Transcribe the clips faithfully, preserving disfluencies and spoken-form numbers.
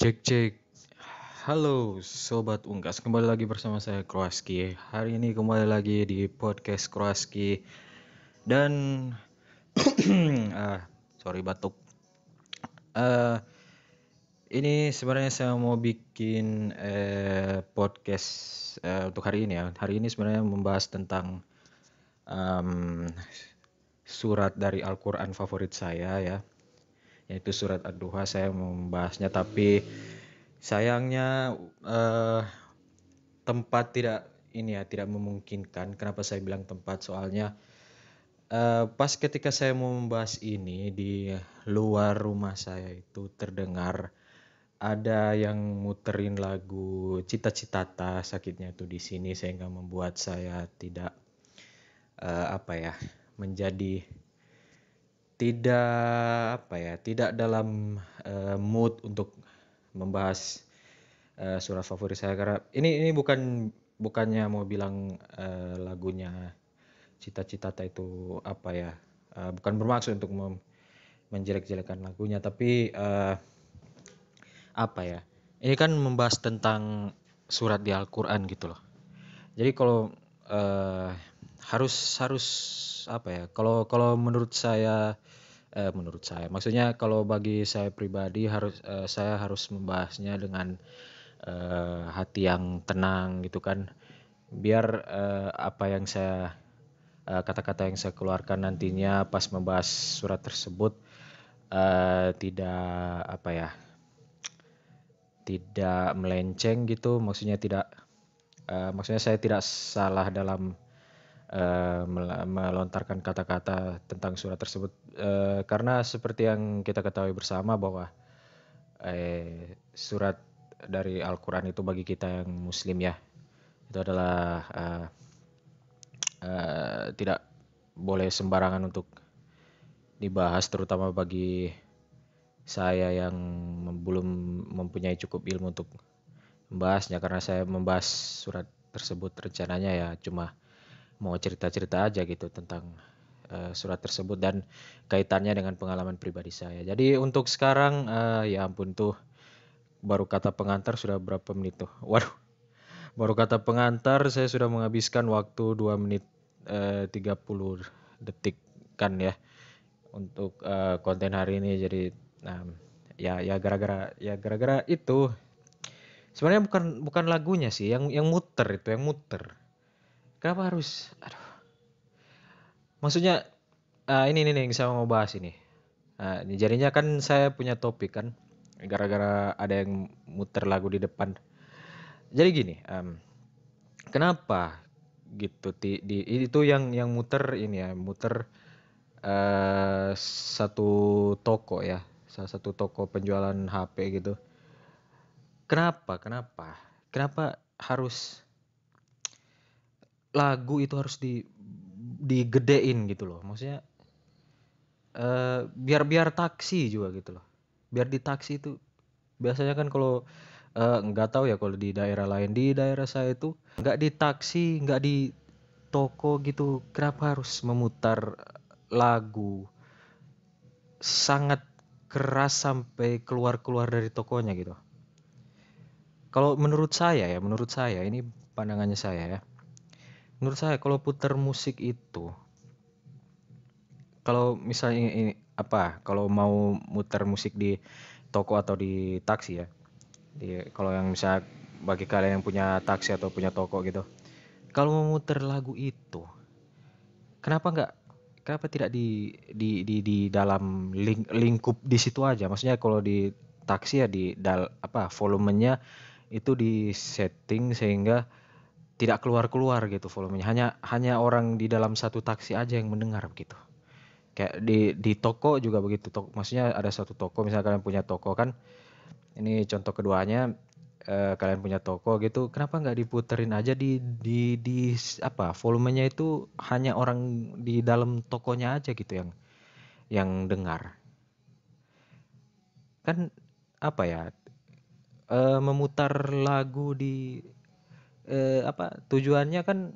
Cek cek, halo sobat Ungkas, kembali lagi bersama saya Kroaski. Hari ini kembali lagi di podcast Kroaski dan ah sorry batuk. Uh, ini sebenarnya saya mau bikin eh, podcast eh, untuk hari ini ya. Hari ini sebenarnya membahas tentang um, surat dari Al-Quran favorit saya ya. Yaitu surat Ad-Duha. Saya membahasnya, tapi sayangnya eh, tempat tidak ini ya tidak memungkinkan. Kenapa saya bilang tempat? Soalnya eh, pas ketika saya mau membahas ini, di luar rumah saya itu terdengar ada yang muterin lagu Cita-Citata Sakitnya Itu Di Sini, sehingga membuat saya tidak eh, apa ya menjadi tidak apa ya tidak dalam uh, mood untuk membahas uh, surat favorit saya, karena ini ini bukan bukannya mau bilang uh, lagunya Cita-Cita itu apa ya uh, bukan bermaksud untuk mem- menjelek-jelekan lagunya, tapi uh, apa ya ini kan membahas tentang surat di Al-Quran gitu loh. Jadi kalau uh, harus harus apa ya kalau kalau menurut saya eh, menurut saya maksudnya kalau bagi saya pribadi harus eh, saya harus membahasnya dengan eh, hati yang tenang gitu kan, biar eh, apa yang saya eh, kata-kata yang saya keluarkan nantinya pas membahas surat tersebut eh, tidak apa ya tidak melenceng gitu, maksudnya tidak eh, maksudnya saya tidak salah dalam Uh, melontarkan kata-kata tentang surat tersebut, uh, karena seperti yang kita ketahui bersama bahwa eh, surat dari Al-Quran itu bagi kita yang muslim ya itu adalah uh, uh, tidak boleh sembarangan untuk dibahas, terutama bagi saya yang belum mempunyai cukup ilmu untuk membahasnya, karena saya membahas surat tersebut rencananya ya cuma mau cerita-cerita aja gitu tentang uh, surat tersebut dan kaitannya dengan pengalaman pribadi saya. Jadi untuk sekarang uh, ya ampun tuh baru kata pengantar sudah berapa menit tuh. Waduh. Baru kata pengantar saya sudah menghabiskan waktu dua menit uh, tiga puluh detik kan ya untuk uh, konten hari ini. Jadi um, ya ya gara-gara ya gara-gara itu sebenarnya bukan bukan lagunya sih yang yang muter itu, yang muter. Kenapa harus, aduh, maksudnya uh, ini nih yang saya mau bahas ini. Uh, jadinya kan saya punya topik kan, gara-gara ada yang muter lagu di depan. Jadi gini, um, kenapa gitu di, di itu yang yang muter ini ya, muter uh, satu toko ya, salah satu toko penjualan H P gitu. Kenapa, kenapa, kenapa harus lagu itu harus di digedein gitu loh, maksudnya uh, biar biar taksi juga gitu loh, biar di taksi itu biasanya kan kalau uh, nggak tahu ya kalau di daerah lain, di daerah saya itu nggak di taksi nggak di toko gitu, kenapa harus memutar lagu sangat keras sampai keluar-keluar dari tokonya gitu. Kalau menurut saya ya, menurut saya ini pandangannya saya ya. Menurut saya kalau putar musik itu, kalau misalnya ini apa, kalau mau muter musik di toko atau di taksi ya, di, kalau yang misalnya bagi kalian yang punya taksi atau punya toko gitu, kalau mau muter lagu itu, kenapa nggak, kenapa tidak di di di, di dalam ling, lingkup di situ aja, maksudnya kalau di taksi ya di dal, apa volumenya itu di setting sehingga tidak keluar-keluar gitu volumenya, hanya hanya orang di dalam satu taksi aja yang mendengar begitu. Kayak di di toko juga begitu, toko, maksudnya ada satu toko, misalnya kalian punya toko kan, ini contoh keduanya, eh, kalian punya toko gitu, kenapa nggak diputerin aja di di di apa volumenya itu hanya orang di dalam tokonya aja gitu yang yang dengar kan, apa ya eh, memutar lagu di Eh, apa tujuannya kan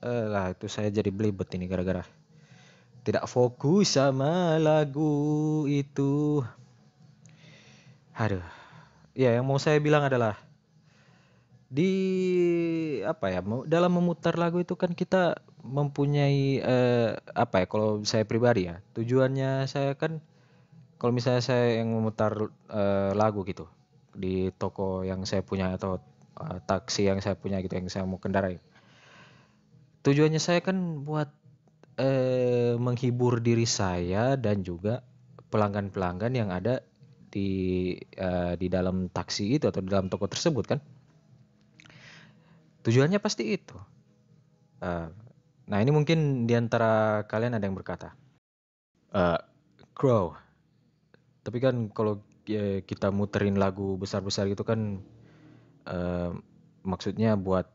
eh, lah itu saya jadi belibet ini gara-gara tidak fokus sama lagu itu. Aduh, ya, yang mau saya bilang adalah di apa ya, dalam memutar lagu itu kan kita mempunyai eh, apa ya, kalau saya pribadi ya, tujuannya saya kan kalau misalnya saya yang memutar eh, lagu gitu di toko yang saya punya atau eh, taksi yang saya punya gitu, yang saya mau kendarai, tujuannya saya kan buat eh, menghibur diri saya dan juga pelanggan-pelanggan yang ada di eh, di dalam taksi itu atau di dalam toko tersebut kan. Tujuannya pasti itu. Uh, nah ini mungkin diantara kalian ada yang berkata, uh, Crow, tapi kan kalau ya, kita muterin lagu besar-besar gitu kan, uh, maksudnya buat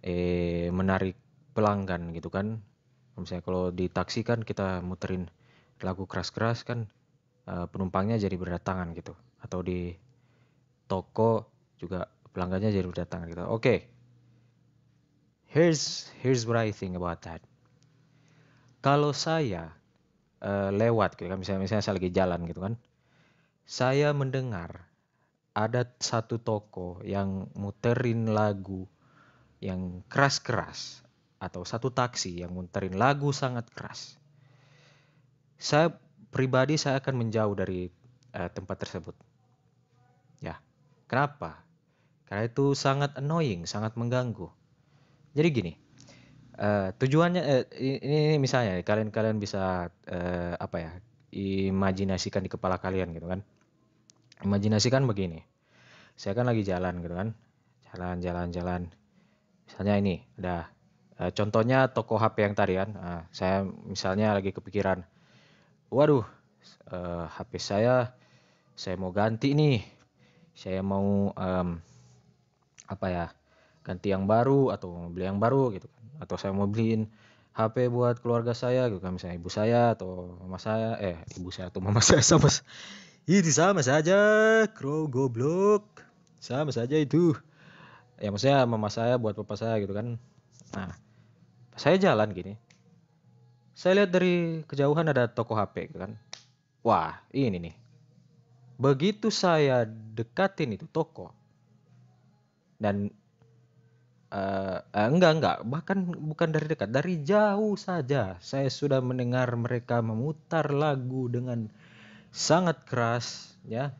eh, menarik pelanggan gitu kan. Misalnya kalau di taksi kan kita muterin lagu keras-keras kan, uh, penumpangnya jadi berdatangan gitu. Atau di toko juga pelanggannya jadi berdatangan gitu. Oke. Okay. Here's here's what I think about that. Kalau saya uh, lewat gitu kan, misalnya misalnya saya lagi jalan gitu kan, saya mendengar ada satu toko yang muterin lagu yang keras-keras atau satu taksi yang muterin lagu sangat keras, saya pribadi saya akan menjauh dari uh, tempat tersebut. Ya, kenapa? Karena itu sangat annoying, sangat mengganggu. Jadi gini, uh, tujuannya uh, ini, ini misalnya kalian-kalian bisa uh, apa ya, imajinasikan di kepala kalian gitu kan. Imajinasikan begini, saya kan lagi jalan gitu kan, jalan-jalan-jalan. Misalnya ini, ada uh, contohnya toko H P yang tadi kan. Uh, saya misalnya lagi kepikiran, waduh, uh, H P saya, saya mau ganti nih, saya mau um, apa ya? ganti yang baru atau beli yang baru gitu kan, atau saya mau beliin H P buat keluarga saya gitu kan, misalnya ibu saya atau mama saya, eh ibu saya atau mama saya sama itu sama saja, Crow goblok, sama saja itu ya, maksudnya mama saya buat papa saya gitu kan. Nah, saya jalan gini, saya lihat dari kejauhan ada toko H P gitu kan, wah ini nih, begitu saya dekatin itu toko dan Uh, uh, enggak enggak bahkan bukan dari dekat, dari jauh saja saya sudah mendengar mereka memutar lagu dengan sangat keras ya,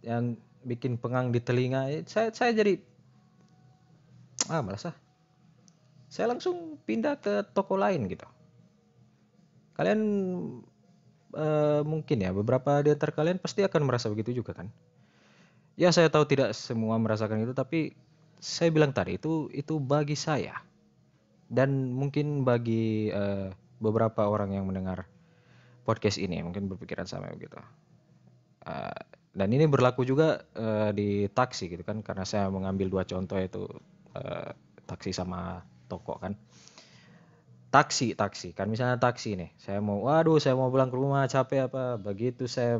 yang bikin pengang di telinga. Saya saya jadi ah malas ah, saya langsung pindah ke toko lain gitu. Kalian uh, mungkin ya, beberapa di antara kalian pasti akan merasa begitu juga kan ya. Saya tahu tidak semua merasakan itu, tapi saya bilang tadi itu itu bagi saya, dan mungkin bagi uh, beberapa orang yang mendengar podcast ini mungkin berpikiran sama begitu. Uh, dan ini berlaku juga uh, di taksi gitu kan, karena saya mengambil dua contoh itu, uh, taksi sama toko kan. Taksi taksi kan, misalnya taksi nih, saya mau, waduh saya mau pulang ke rumah capek apa, begitu saya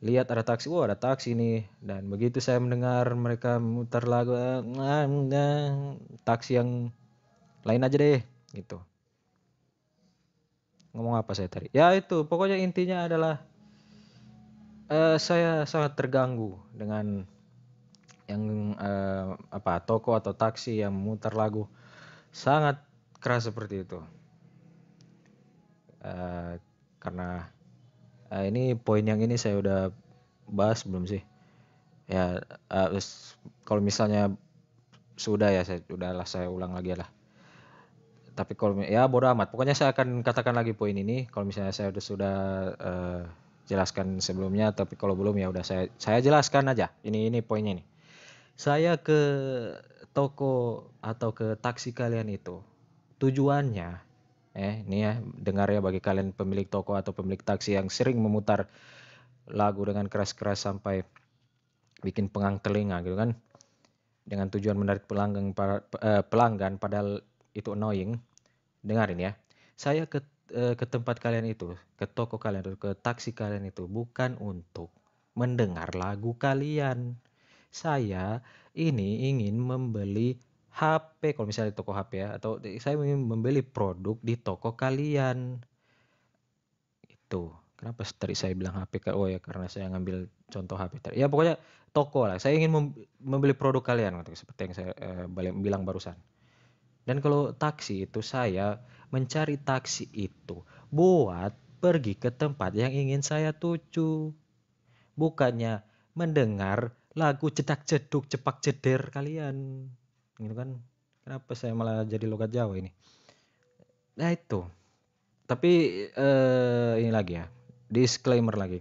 lihat ada taksi, wah ada taksi nih, dan begitu saya mendengar mereka mutar lagu, nah, nah, taksi yang lain aja deh, gitu. Ngomong apa saya tadi? Ya itu, pokoknya intinya adalah uh, saya sangat terganggu dengan yang uh, apa toko atau taksi yang mutar lagu sangat keras seperti itu, uh, karena Uh, ini poin yang ini saya udah bahas belum sih? Ya uh, kalau misalnya sudah ya saya udahlah saya ulang lagi lah. Tapi kalau ya bodo amat. Pokoknya saya akan katakan lagi poin ini kalau misalnya saya udah sudah uh, jelaskan sebelumnya. Tapi kalau belum ya udah saya saya jelaskan aja. Ini ini poinnya nih. Saya ke toko atau ke taksi kalian itu tujuannya. Eh, ini ya, dengar ya bagi kalian pemilik toko atau pemilik taksi yang sering memutar lagu dengan keras-keras sampai bikin pengang telinga gitu kan, dengan tujuan menarik pelanggan pelanggan padahal itu annoying. Dengarin ya, saya ke ke tempat kalian itu, ke toko kalian, ke taksi kalian itu bukan untuk mendengar lagu kalian. Saya ini ingin membeli H P, kalau misalnya di toko H P ya, atau saya ingin membeli produk di toko kalian itu. Kenapa tadi saya bilang H P? Oh ya, karena saya ngambil contoh H P tadi. Ya pokoknya toko lah. Saya ingin membeli produk kalian, seperti yang saya eh, bilang barusan. Dan kalau taksi itu, saya mencari taksi itu buat pergi ke tempat yang ingin saya tuju. Bukannya mendengar lagu cedak-ceduk, cepak-ceder kalian. Gitu kan? Kenapa saya malah jadi logat Jawa ini? Nah itu. Tapi eh, ini lagi ya. Disclaimer lagi,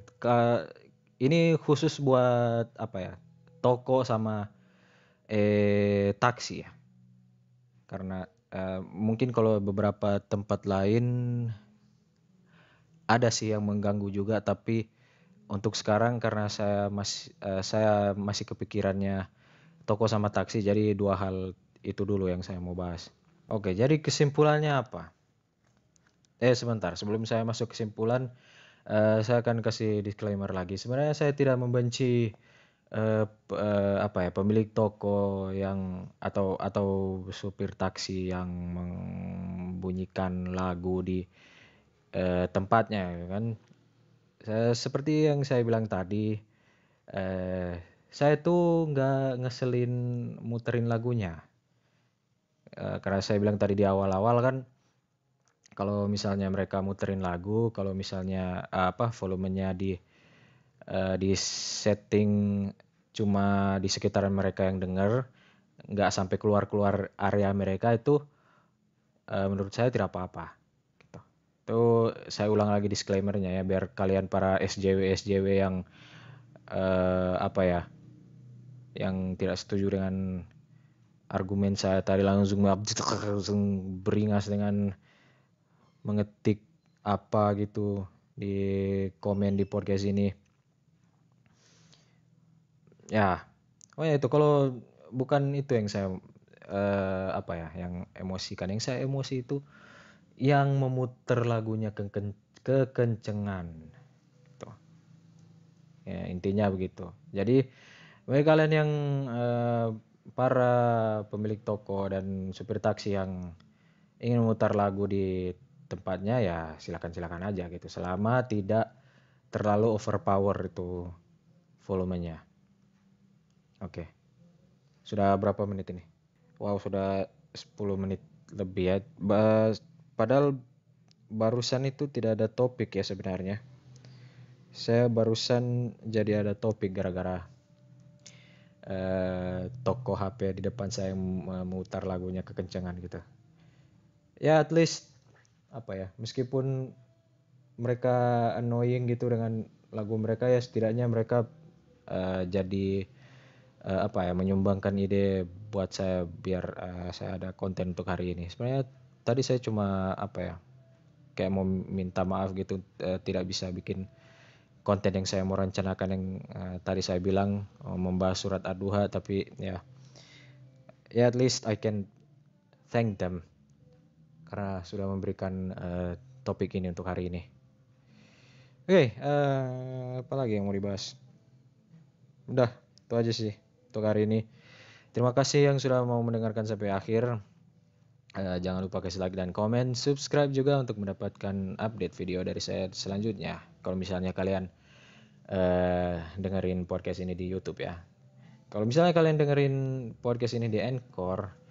ini khusus buat apa ya, toko sama eh, taksi ya, karena eh, mungkin kalau beberapa tempat lain ada sih yang mengganggu juga, tapi untuk sekarang karena saya masih eh, saya masih kepikirannya toko sama taksi, jadi dua hal itu dulu yang saya mau bahas. Oke, jadi kesimpulannya apa? Eh sebentar, sebelum saya masuk kesimpulan, Uh, saya akan kasih disclaimer lagi. Sebenarnya saya tidak membenci uh, uh, apa ya, pemilik toko yang atau atau supir taksi yang membunyikan lagu di uh, tempatnya, kan. Saya, seperti yang saya bilang tadi, uh, saya tuh nggak ngeselin muterin lagunya, uh, karena saya bilang tadi di awal-awal kan. Kalau misalnya mereka muterin lagu, kalau misalnya apa volumenya di uh, di setting cuma di sekitaran mereka yang dengar, nggak sampai keluar-keluar area mereka itu, uh, menurut saya tidak apa-apa. Gitu. Itu saya ulang lagi disclaimernya ya, biar kalian para S J W S J W yang uh, apa ya, yang tidak setuju dengan argumen saya tadi langsung langsung beringas dengan mengetik apa gitu di komen di podcast ini ya. Oh ya, itu kalau bukan itu yang saya eh, apa ya, yang emosikan, yang saya emosi itu yang memutar lagunya kekencengan gitu. Ya intinya begitu. Jadi bagi kalian yang eh, para pemilik toko dan supir taksi yang ingin memutar lagu di tempatnya, ya silakan-silakan aja gitu, selama tidak terlalu overpower itu volumenya. Oke. Sudah berapa menit ini? Wow, sudah sepuluh menit lebih ya. Ba- padahal barusan itu tidak ada topik ya sebenarnya. Saya barusan jadi ada topik gara-gara eh, toko H P di depan saya memutar lagunya kekencangan gitu. Ya at least apa ya, meskipun mereka annoying gitu dengan lagu mereka, ya setidaknya mereka uh, jadi uh, apa ya, menyumbangkan ide buat saya biar uh, saya ada konten untuk hari ini. Sebenarnya tadi saya cuma apa ya, kayak mau minta maaf gitu, uh, tidak bisa bikin konten yang saya mau rencanakan, yang uh, tadi saya bilang uh, membahas surat Ad-Duha, tapi ya ya at least I can thank them karena sudah memberikan uh, topik ini untuk hari ini. Oke, okay, uh, apa lagi yang mau dibahas? Udah, itu aja sih untuk hari ini. Terima kasih yang sudah mau mendengarkan sampai akhir. Uh, jangan lupa kasih like dan komen. Subscribe juga untuk mendapatkan update video dari saya selanjutnya. Kalau misalnya kalian uh, dengerin podcast ini di YouTube ya. Kalau misalnya kalian dengerin podcast ini di Anchor,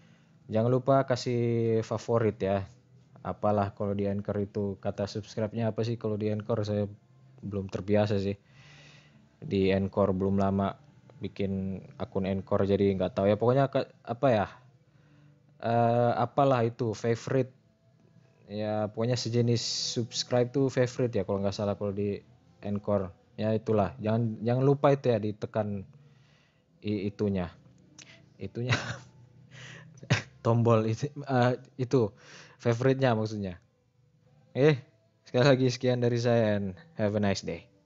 jangan lupa kasih favorit ya. Apalah kalau di Anchor itu, kata subscribe-nya apa sih kalau di Anchor? Saya belum terbiasa sih. Di Anchor belum lama bikin akun Anchor, jadi nggak tahu ya. Pokoknya apa ya? Uh, apalah itu favorite. Ya pokoknya sejenis subscribe tuh favorite ya kalau nggak salah kalau di Anchor. Ya itulah. Jangan jangan lupa itu ya, ditekan i, itunya. Itunya tombol itu, uh, itu favorite-nya maksudnya. Eh, sekali lagi sekian dari saya and have a nice day.